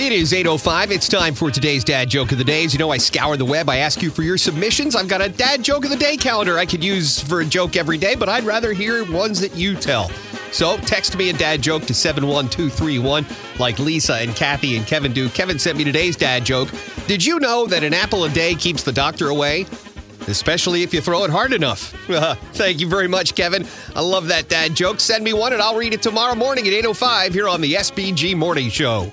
It is 8:05. It's time for today's Dad Joke of the Day. As you know, I scour the web. I ask you for your submissions. I've got a Dad Joke of the Day calendar I could use for a joke every day, but I'd rather hear ones that you tell. So text me a dad joke to 71231 like Lisa and Kathy and Kevin do. Kevin sent me today's dad joke. Did you know that an apple a day keeps the doctor away? Especially if you throw it hard enough. Thank you very much, Kevin. I love that dad joke. Send me one and I'll read it tomorrow morning at 8:05 here on the SBG Morning Show.